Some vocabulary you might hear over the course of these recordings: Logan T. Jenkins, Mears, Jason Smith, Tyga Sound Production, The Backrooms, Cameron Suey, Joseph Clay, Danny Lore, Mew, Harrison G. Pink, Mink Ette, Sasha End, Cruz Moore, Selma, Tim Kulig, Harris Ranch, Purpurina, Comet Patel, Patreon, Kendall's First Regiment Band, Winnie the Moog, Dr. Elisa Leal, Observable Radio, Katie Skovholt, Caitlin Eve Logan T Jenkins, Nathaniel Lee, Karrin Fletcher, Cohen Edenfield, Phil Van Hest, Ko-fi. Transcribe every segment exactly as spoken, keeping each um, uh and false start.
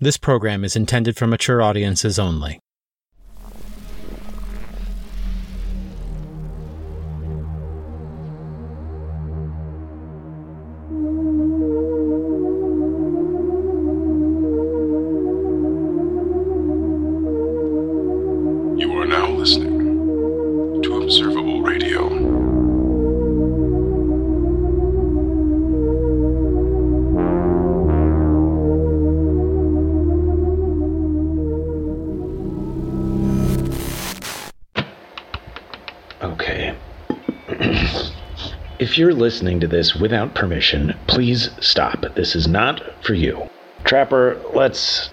This program is intended for mature audiences only. You are now listening to Observable Radio. If you're listening to this without permission, please stop. This is not for you. Trapper, let's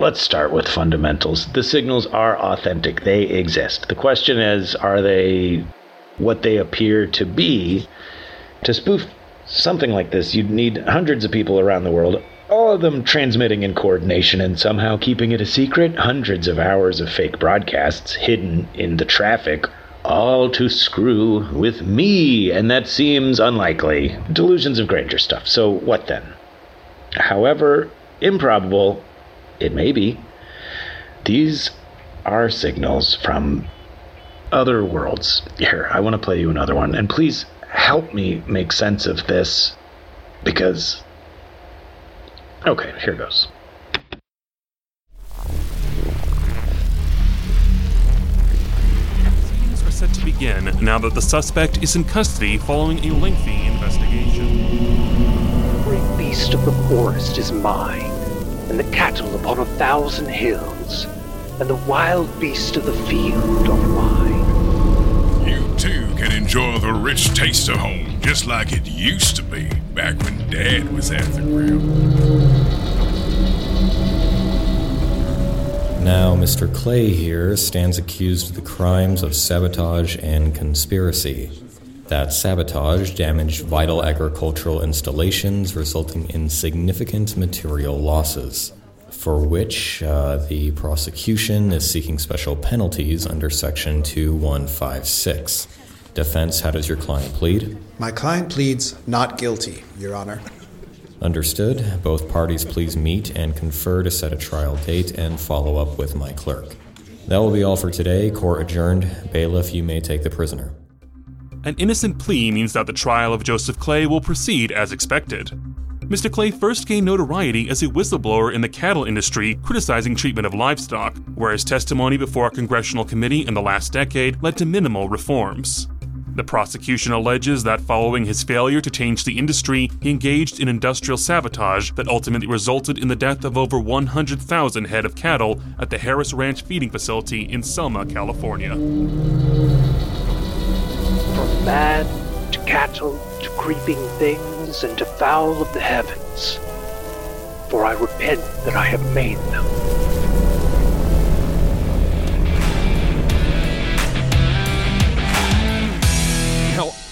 let's start with fundamentals. The signals are authentic. They exist. The question is, are they what they appear to be? To spoof something like this, you'd need hundreds of people around the world, all of them transmitting in coordination and somehow keeping it a secret, hundreds of hours of fake broadcasts hidden in the traffic, all to screw with me, and that seems unlikely. Delusions of grandeur stuff, so what then? However improbable it may be, these are signals from other worlds. Here, I want to play you another one, and please help me make sense of this, because... Okay, here goes. Set to begin now that the suspect is in custody following a lengthy investigation. Every beast of the forest is mine, and the cattle upon a thousand hills, and the wild beast of the field are mine. You too can enjoy the rich taste of home, just like it used to be back when Dad was at the grill. Now, Mister Clay here stands accused of the crimes of sabotage and conspiracy. That sabotage damaged vital agricultural installations, resulting in significant material losses. for which uh, the prosecution is seeking special penalties under Section two one five six. Defense, how does your client plead? My client pleads not guilty, Your Honor. Understood. Both parties please meet and confer to set a trial date and follow up with my clerk. That will be all for today. Court adjourned. Bailiff, you may take the prisoner. An innocent plea means that the trial of Joseph Clay will proceed as expected. Mister Clay first gained notoriety as a whistleblower in the cattle industry criticizing treatment of livestock, where his testimony before a congressional committee in the last decade led to minimal reforms. The prosecution alleges that following his failure to change the industry, he engaged in industrial sabotage that ultimately resulted in the death of over one hundred thousand head of cattle at the Harris Ranch feeding facility in Selma, California. From man to cattle to creeping things and to fowl of the heavens, for I repent that I have made them.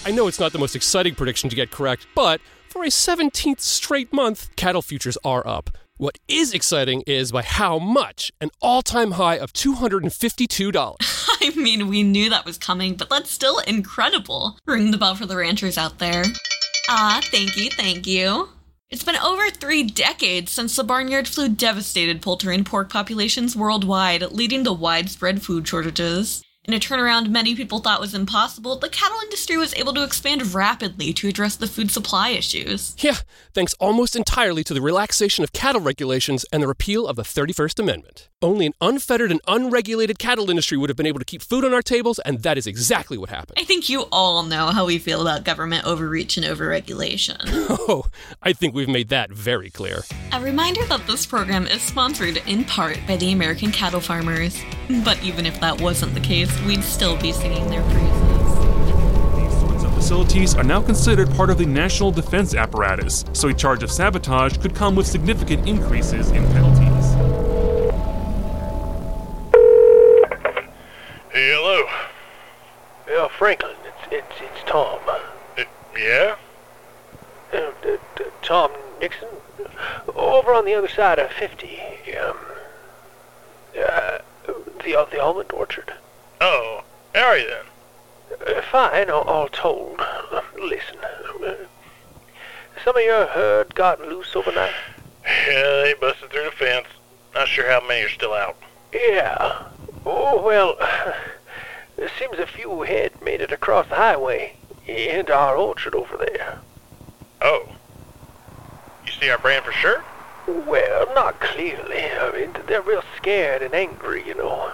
I know it's not the most exciting prediction to get correct, but for a seventeenth straight month, cattle futures are up. What is exciting is by how much, an all-time high of two hundred fifty-two dollars. I mean, we knew that was coming, but that's still incredible. Ring the bell for the ranchers out there. Ah, thank you, thank you. It's been over three decades since the barnyard flu devastated poultry and pork populations worldwide, leading to widespread food shortages. In a turnaround many people thought was impossible, the cattle industry was able to expand rapidly to address the food supply issues. Yeah, thanks almost entirely to the relaxation of cattle regulations and the repeal of the thirty-first Amendment. Only an unfettered and unregulated cattle industry would have been able to keep food on our tables, and that is exactly what happened. I think you all know how we feel about government overreach and overregulation. Oh, I think we've made that very clear. A reminder that this program is sponsored in part by the American cattle farmers. But even if that wasn't the case, we'd still be singing their praises. These sorts of facilities are now considered part of the national defense apparatus, so a charge of sabotage could come with significant increases in penalties. Hey, hello. Yeah, Franklin, it's it's it's Tom. Uh, yeah? Uh, uh, Tom Nixon, over on the other side of fifty, um, uh, the, the almond orchard. Oh, how are you then? Uh, fine, all, all told. Uh, listen, uh, some of your herd got loose overnight? Yeah, they busted through the fence. Not sure how many are still out. Yeah. Oh, well, uh, it seems a few head made it across the highway into our orchard over there. Oh. You see our brand for sure? Well, not clearly. I mean, they're real scared and angry, you know.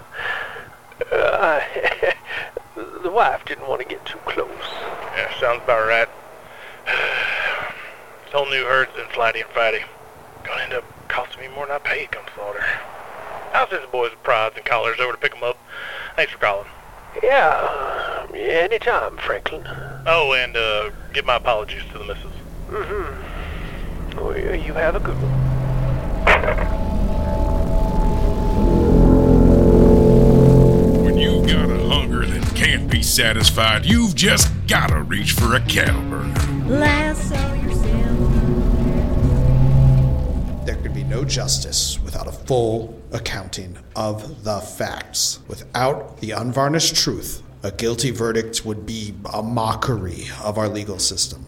Uh, I, the wife didn't want to get too close. Yeah, sounds about right. This whole new herd's been flighty and fighty. Gonna end up costing me more than I paid come slaughter. I'll send the boys with prides and collars over to pick them up. Thanks for calling. Yeah, anytime, Franklin. Oh, and uh, give my apologies to the missus. Mm-hmm. Oh, yeah, you have a good one. Can't be satisfied, you've just gotta reach for a cattle burner. Lasso yourself. There could be no justice without a full accounting of the facts. Without the unvarnished truth, a guilty verdict would be a mockery of our legal system.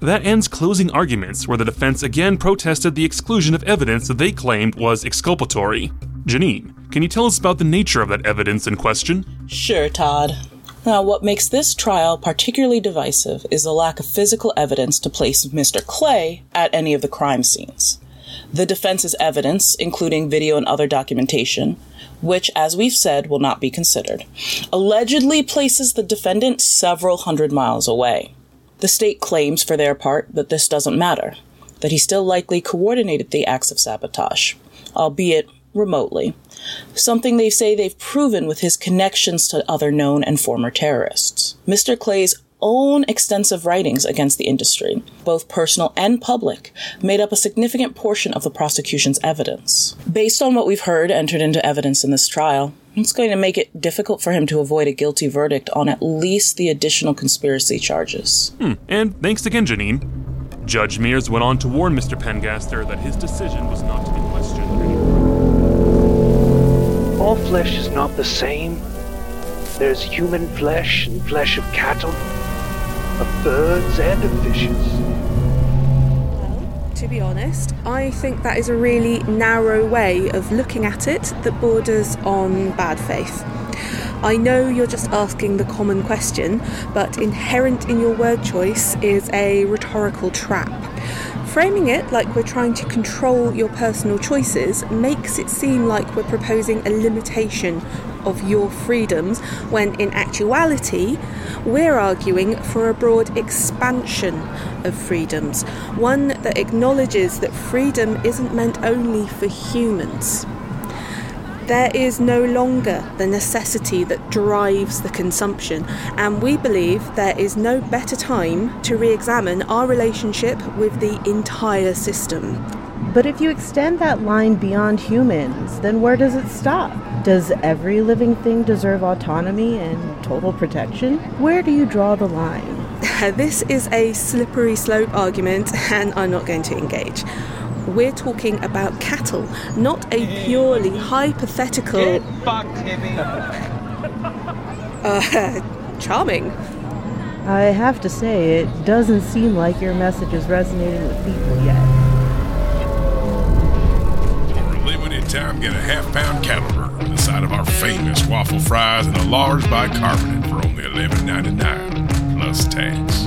That ends closing arguments, where the defense again protested the exclusion of evidence that they claimed was exculpatory. Janine, can you tell us about the nature of that evidence in question? Sure, Todd. Now, what makes this trial particularly divisive is the lack of physical evidence to place Mister Clay at any of the crime scenes. The defense's evidence, including video and other documentation, which, as we've said, will not be considered, allegedly places the defendant several hundred miles away. The state claims, for their part, that this doesn't matter, that he still likely coordinated the acts of sabotage, albeit remotely, something they say they've proven with his connections to other known and former terrorists. Mister Clay's own extensive writings against the industry, both personal and public, made up a significant portion of the prosecution's evidence. Based on what we've heard entered into evidence in this trial, it's going to make it difficult for him to avoid a guilty verdict on at least the additional conspiracy charges. Hmm. And thanks again, Janine. Judge Mears went on to warn Mister Pengaster that his decision was not to be questioned anymore. all flesh is not the same. There's human flesh and flesh of cattle, of birds and of fishes. To be honest, I think that is a really narrow way of looking at it that borders on bad faith. I know you're just asking the common question, but inherent in your word choice is a rhetorical trap. Framing it like we're trying to control your personal choices makes it seem like we're proposing a limitation of your freedoms, when in actuality we're arguing for a broad expansion of freedoms, one that acknowledges that freedom isn't meant only for humans. There is no longer the necessity that drives the consumption, and we believe there is no better time to re-examine our relationship with the entire system. But if you extend that line beyond humans, then where does it stop? Does every living thing deserve autonomy and total protection? Where do you draw the line? This is a slippery slope argument, and I'm not going to engage. We're talking about cattle, not a purely hypothetical... Get fucked, Timmy. uh, charming. I have to say, it doesn't seem like your message is resonating with people yet. Time get a half-pound cattle burger on the side of our famous waffle fries and a large bicarbonate for only eleven ninety-nine plus tax.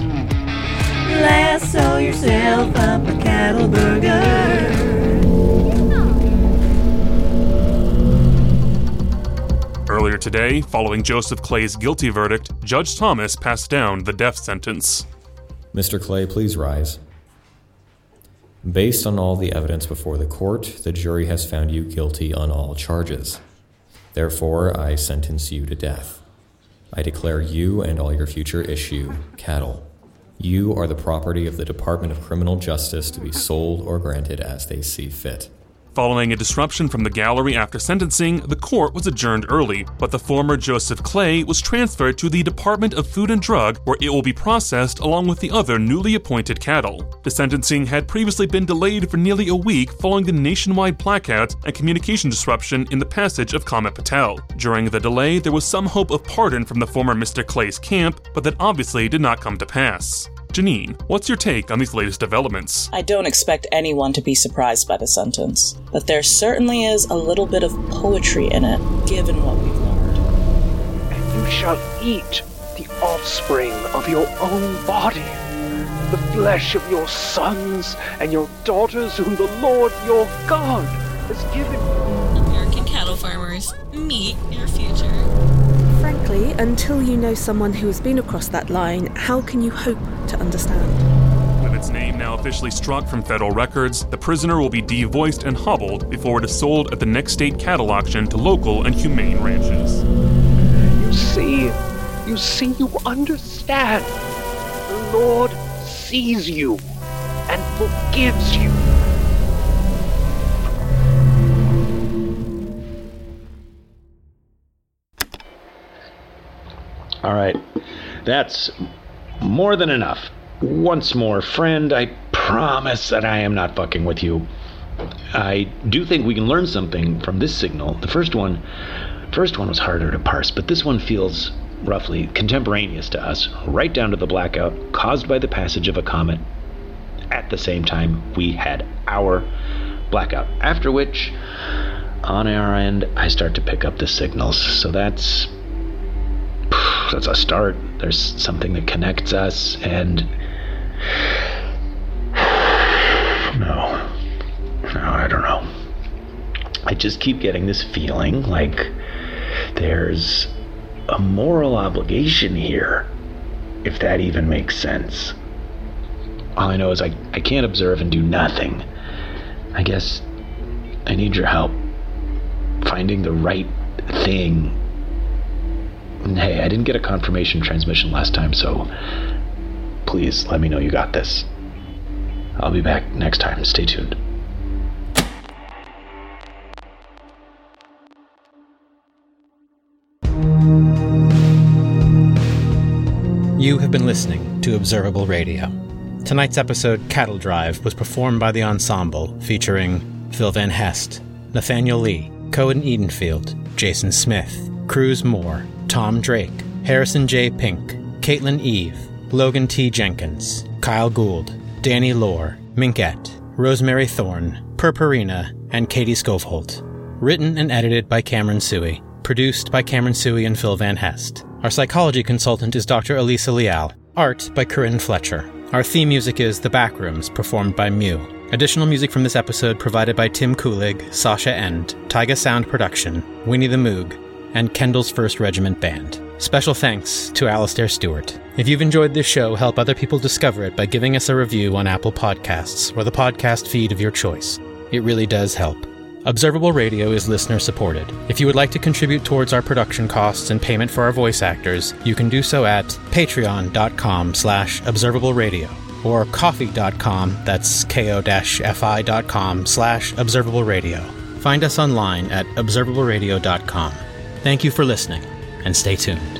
Lasso yourself up a cattle burger. Earlier today, following Joseph Clay's guilty verdict, Judge Thomas passed down the death sentence. Mister Clay, please rise. Based on all the evidence before the court, the jury has found you guilty on all charges. Therefore, I sentence you to death. I declare you and all your future issue cattle. You are the property of the Department of Criminal Justice to be sold or granted as they see fit. Following a disruption from the gallery after sentencing, the court was adjourned early, but the former Joseph Clay was transferred to the Department of Food and Drug, where it will be processed along with the other newly appointed cattle. The sentencing had previously been delayed for nearly a week following the nationwide blackout and communication disruption in the passage of Comet Patel. During the delay, there was some hope of pardon from the former Mister Clay's camp, but that obviously did not come to pass. Janine, what's your take on these latest developments? I don't expect anyone to be surprised by the sentence, but there certainly is a little bit of poetry in it, given what we've learned. And you shall eat the offspring of your own body, the flesh of your sons and your daughters whom the Lord your God has given you. American cattle farmers, meet your future. Frankly, until you know someone who has been across that line, how can you hope to understand? With its name now officially struck from federal records, the prisoner will be devoiced and hobbled before it is sold at the next state cattle auction to local and humane ranches. You see, you see, you understand. The Lord sees you and forgives you. All right, that's more than enough. Once more, friend, I promise that I am not fucking with you. I do think we can learn something from this signal. The first one, first one was harder to parse, but this one feels roughly contemporaneous to us, right down to the blackout caused by the passage of a comet. At the same time, we had our blackout, after which, on our end, I start to pick up the signals. So that's... that's a start. There's something that connects us, and no, no, I don't know. I just keep getting this feeling like there's a moral obligation here, if that even makes sense. All I know is I, I can't observe and do nothing. I guess I need your help finding the right thing. Hey, I didn't get a confirmation transmission last time, so please let me know you got this. I'll be back next time. Stay tuned. You have been listening to Observable Radio. Tonight's episode, Cattle Drive, was performed by the ensemble, featuring Phil Van Hest, Nathaniel Lee, Cohen Edenfield, Jason Smith, Cruz Moore, Tom Drake, Harrison G. Pink, Caitlin Eve, Logan T. Jenkins, Kyle Gould, Danny Lore, Mink Ette, Rosemary Thorne, Purpurina, and Katie Skovholt. Written and edited by Cameron Suey. Produced by Cameron Suey and Phil Van Hest. Our psychology consultant is Doctor Elisa Leal. Art by Karrin Fletcher. Our theme music is The Backrooms, performed by Mew. Additional music from this episode provided by Tim Kulig, Sasha End, Tyga Sound Production, Winnie the Moog, and Kendall's First Regiment Band. Special thanks to Alistair Stewart. If you've enjoyed this show, help other people discover it by giving us a review on Apple Podcasts or the podcast feed of your choice. It really does help. Observable Radio is listener-supported. If you would like to contribute towards our production costs and payment for our voice actors, you can do so at patreon.com slash observableradio or ko-fi dot com, that's ko-fi.com slash observableradio. Find us online at observable radio dot com. Thank you for listening, and stay tuned.